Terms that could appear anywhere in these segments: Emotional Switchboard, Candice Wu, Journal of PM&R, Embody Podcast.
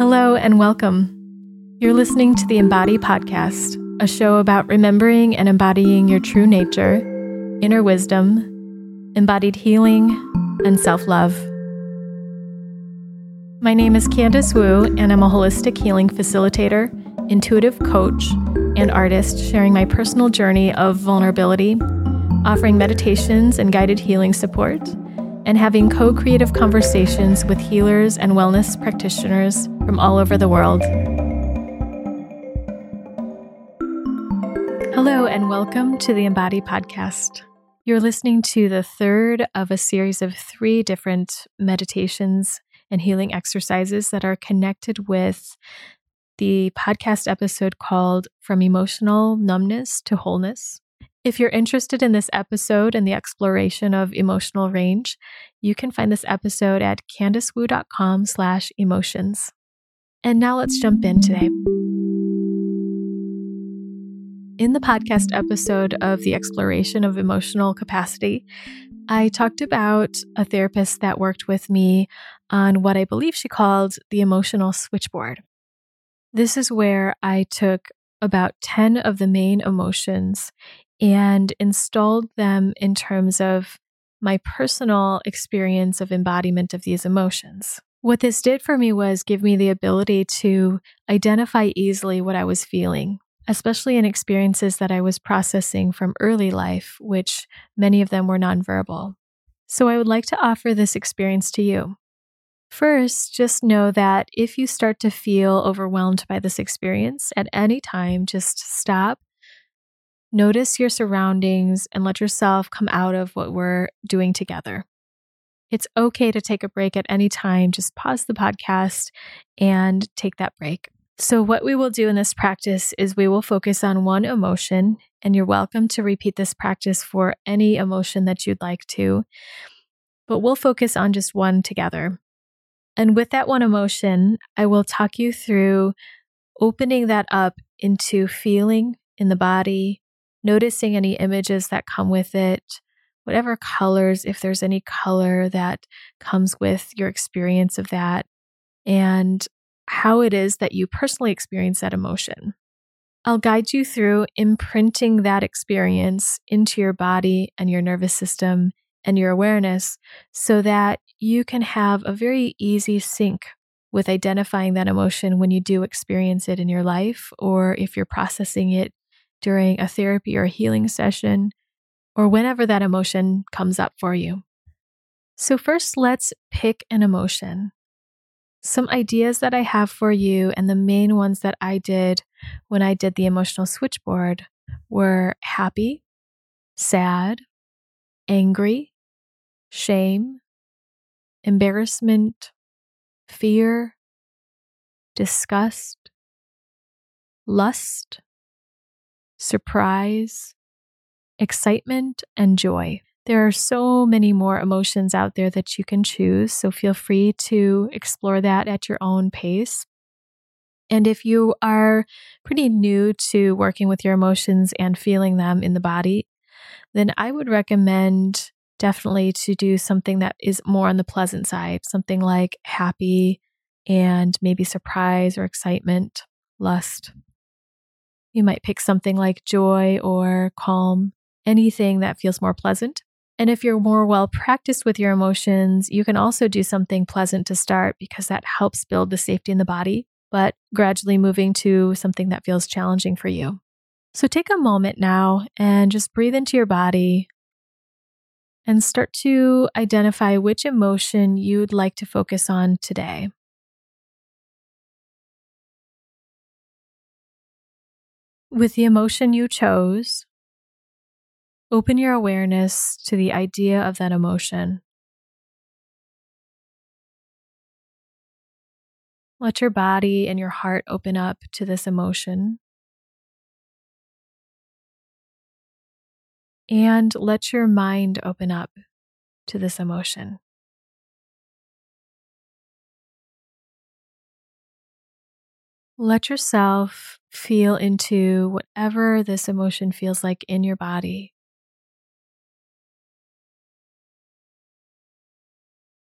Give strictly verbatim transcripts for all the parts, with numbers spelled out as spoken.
Hello and welcome. You're listening to the Embody Podcast, a show about remembering and embodying your true nature, inner wisdom, embodied healing, and self-love. My name is Candice Wu, and I'm a holistic healing facilitator, intuitive coach, and artist sharing my personal journey of vulnerability, offering meditations and guided healing support, and having co-creative conversations with healers and wellness practitioners from all over the world. Hello and welcome to the Embody Podcast. You're listening to the third of a series of three different meditations and healing exercises that are connected with the podcast episode called From Emotional Numbness to Wholeness. If you're interested in this episode and the exploration of emotional range, you can find this episode at candicewu.com slash emotions. And now let's jump in today. In the podcast episode of the exploration of emotional capacity, I talked about a therapist that worked with me on what I believe she called the emotional switchboard. This is where I took about ten of the main emotions and installed them in terms of my personal experience of embodiment of these emotions. What this did for me was give me the ability to identify easily what I was feeling, especially in experiences that I was processing from early life, which many of them were nonverbal. So I would like to offer this experience to you. First, just know that if you start to feel overwhelmed by this experience at any time, just stop. Notice your surroundings and let yourself come out of what we're doing together. It's okay to take a break at any time. Just pause the podcast and take that break. So what we will do in this practice is we will focus on one emotion, and you're welcome to repeat this practice for any emotion that you'd like to, but we'll focus on just one together. And with that one emotion, I will talk you through opening that up into feeling in the body, noticing any images that come with it, whatever colors, if there's any color that comes with your experience of that, and how it is that you personally experience that emotion. I'll guide you through imprinting that experience into your body and your nervous system and your awareness so that you can have a very easy sync with identifying that emotion when you do experience it in your life, or if you're processing it during a therapy or a healing session, or whenever that emotion comes up for you. So first, let's pick an emotion. Some ideas that I have for you, and the main ones that I did when I did the emotional switchboard, were happy, sad, angry, shame, embarrassment, fear, disgust, lust, surprise, excitement, and joy. There are so many more emotions out there that you can choose, so feel free to explore that at your own pace. And if you are pretty new to working with your emotions and feeling them in the body, then I would recommend definitely to do something that is more on the pleasant side, something like happy and maybe surprise or excitement, lust. You might pick something like joy or calm, anything that feels more pleasant. And if you're more well-practiced with your emotions, you can also do something pleasant to start, because that helps build the safety in the body, but gradually moving to something that feels challenging for you. So take a moment now and just breathe into your body and start to identify which emotion you'd like to focus on today. With the emotion you chose, open your awareness to the idea of that emotion. Let your body and your heart open up to this emotion. And let your mind open up to this emotion. Let yourself feel into whatever this emotion feels like in your body.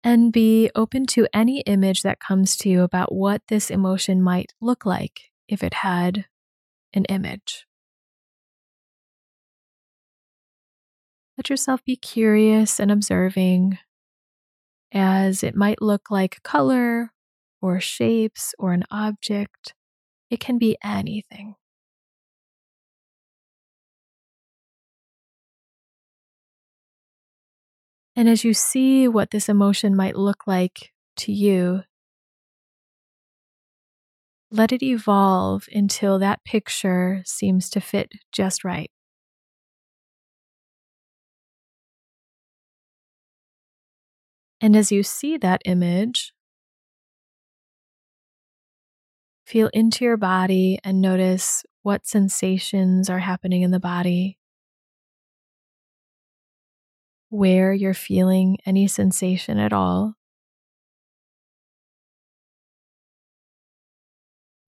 and be open to any image that comes to you about what this emotion might look like if it had an image. Let yourself be curious and observing, as it might look like color or shapes or an object. It can be anything. And as you see what this emotion might look like to you, let it evolve until that picture seems to fit just right. And as you see that image, feel into your body and notice what sensations are happening in the body, where you're feeling any sensation at all.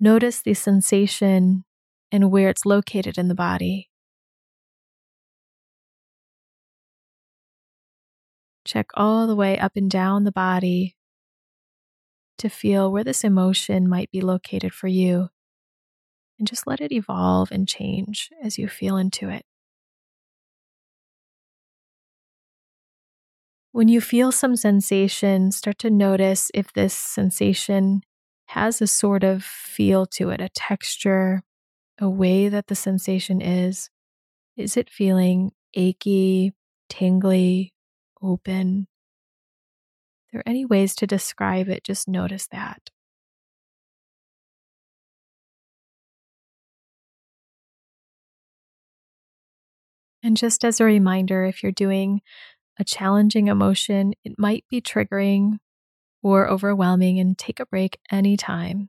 Notice the sensation and where it's located in the body. Check all the way up and down the body to feel where this emotion might be located for you, and just let it evolve and change as you feel into it. When you feel some sensation, start to notice if this sensation has a sort of feel to it, a texture, a way that the sensation is. Is it feeling achy, tingly, open? If there are any ways to describe it, just notice that. And just as a reminder, if you're doing a challenging emotion, it might be triggering or overwhelming, and take a break anytime.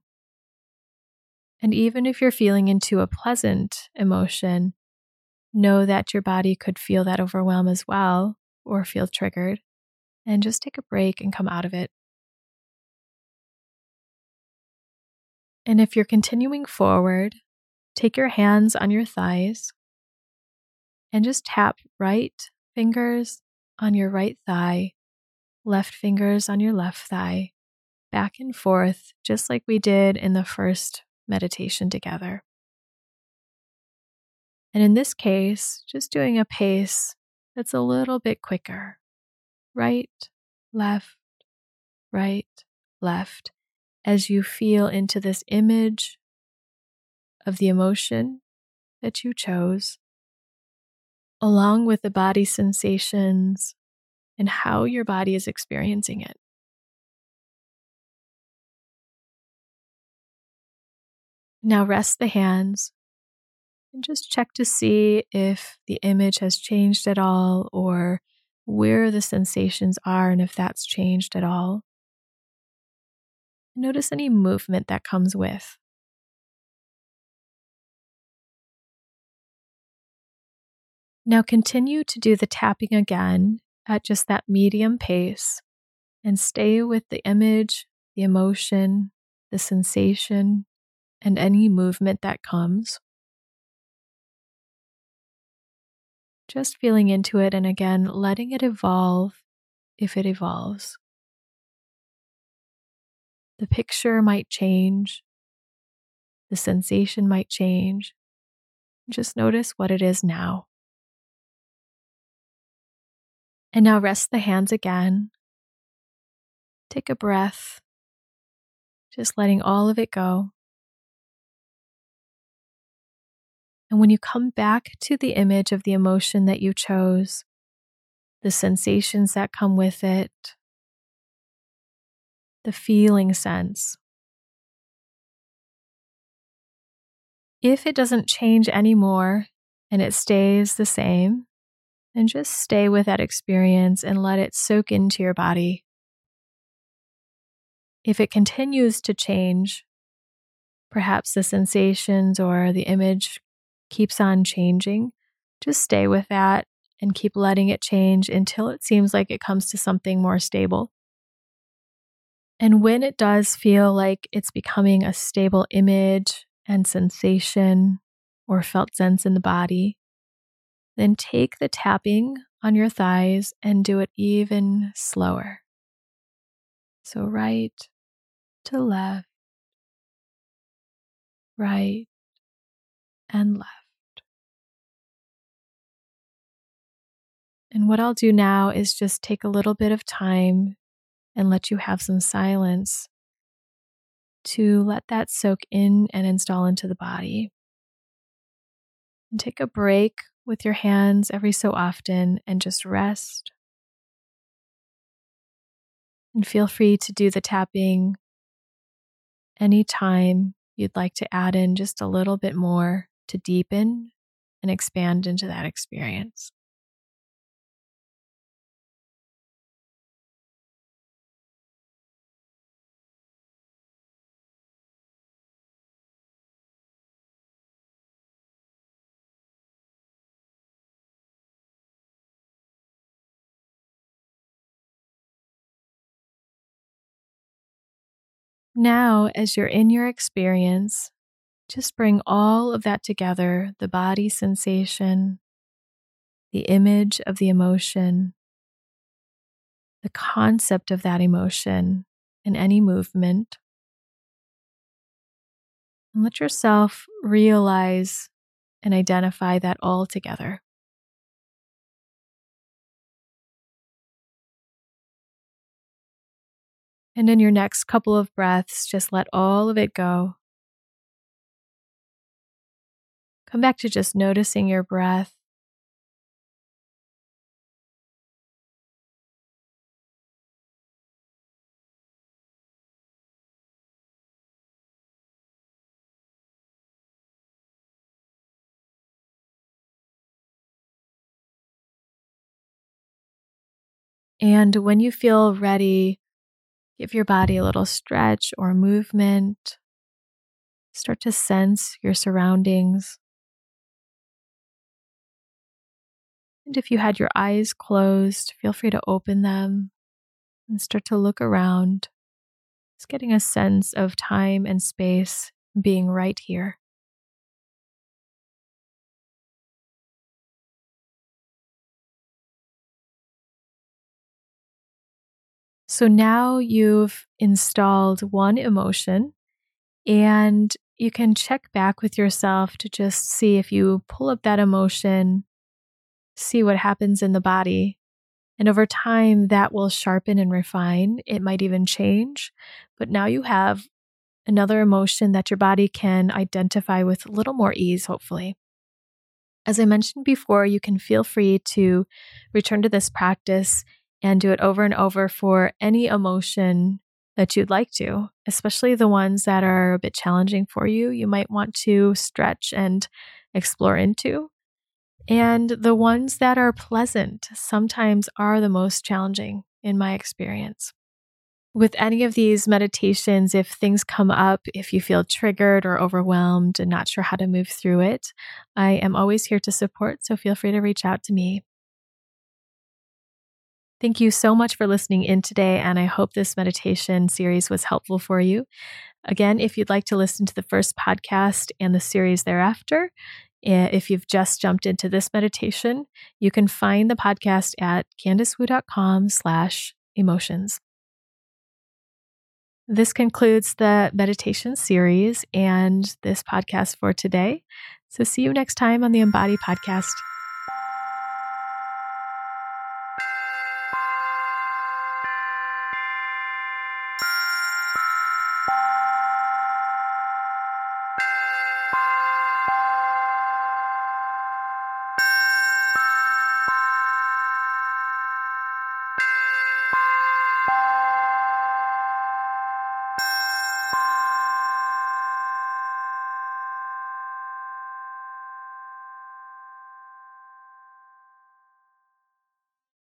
And even if you're feeling into a pleasant emotion, know that your body could feel that overwhelm as well, or feel triggered, and just take a break and come out of it. And if you're continuing forward, take your hands on your thighs and just tap right fingers on your right thigh, left fingers on your left thigh, back and forth, just like we did in the first meditation together. And in this case, just doing a pace that's a little bit quicker. Right, left, right, left, as you feel into this image of the emotion that you chose, along with the body sensations and how your body is experiencing it. Now rest the hands and just check to see if the image has changed at all, or where the sensations are and if that's changed at all. Notice any movement that comes with. Now continue to do the tapping again at just that medium pace, and stay with the image, the emotion, the sensation, and any movement that comes. Just feeling into it, and again, letting it evolve if it evolves. The picture might change, the sensation might change. Just notice what it is now. And now rest the hands again. Take a breath, just letting all of it go. And when you come back to the image of the emotion that you chose, the sensations that come with it, the feeling sense, if it doesn't change anymore and it stays the same, then just stay with that experience and let it soak into your body. If it continues to change, perhaps the sensations or the image keeps on changing, just stay with that and keep letting it change until it seems like it comes to something more stable. And when it does feel like it's becoming a stable image and sensation or felt sense in the body, then take the tapping on your thighs and do it even slower. So right to left, right and left. And what I'll do now is just take a little bit of time and let you have some silence to let that soak in and install into the body. And take a break with your hands every so often and just rest. And feel free to do the tapping anytime you'd like to add in just a little bit more to deepen and expand into that experience. Now, as you're in your experience, just bring all of that together, the body sensation, the image of the emotion, the concept of that emotion, and any movement. And let yourself realize and identify that all together. And in your next couple of breaths, just let all of it go. Come back to just noticing your breath. And when you feel ready, give your body a little stretch or movement. Start to sense your surroundings. And if you had your eyes closed, feel free to open them and start to look around. Just getting a sense of time and space, being right here. So now you've installed one emotion, and you can check back with yourself to just see if you pull up that emotion, see what happens in the body. And over time, that will sharpen and refine. It might even change. But now you have another emotion that your body can identify with a little more ease, hopefully. As I mentioned before, you can feel free to return to this practice and do it over and over for any emotion that you'd like to, especially the ones that are a bit challenging for you. You might want to stretch and explore into. And the ones that are pleasant sometimes are the most challenging in my experience. With any of these meditations, if things come up, if you feel triggered or overwhelmed and not sure how to move through it, I am always here to support, so feel free to reach out to me. Thank you so much for listening in today, and I hope this meditation series was helpful for you. Again, if you'd like to listen to the first podcast and the series thereafter, if you've just jumped into this meditation, you can find the podcast at candicewu.com slash emotions. This concludes the meditation series and this podcast for today. So see you next time on the Embody Podcast.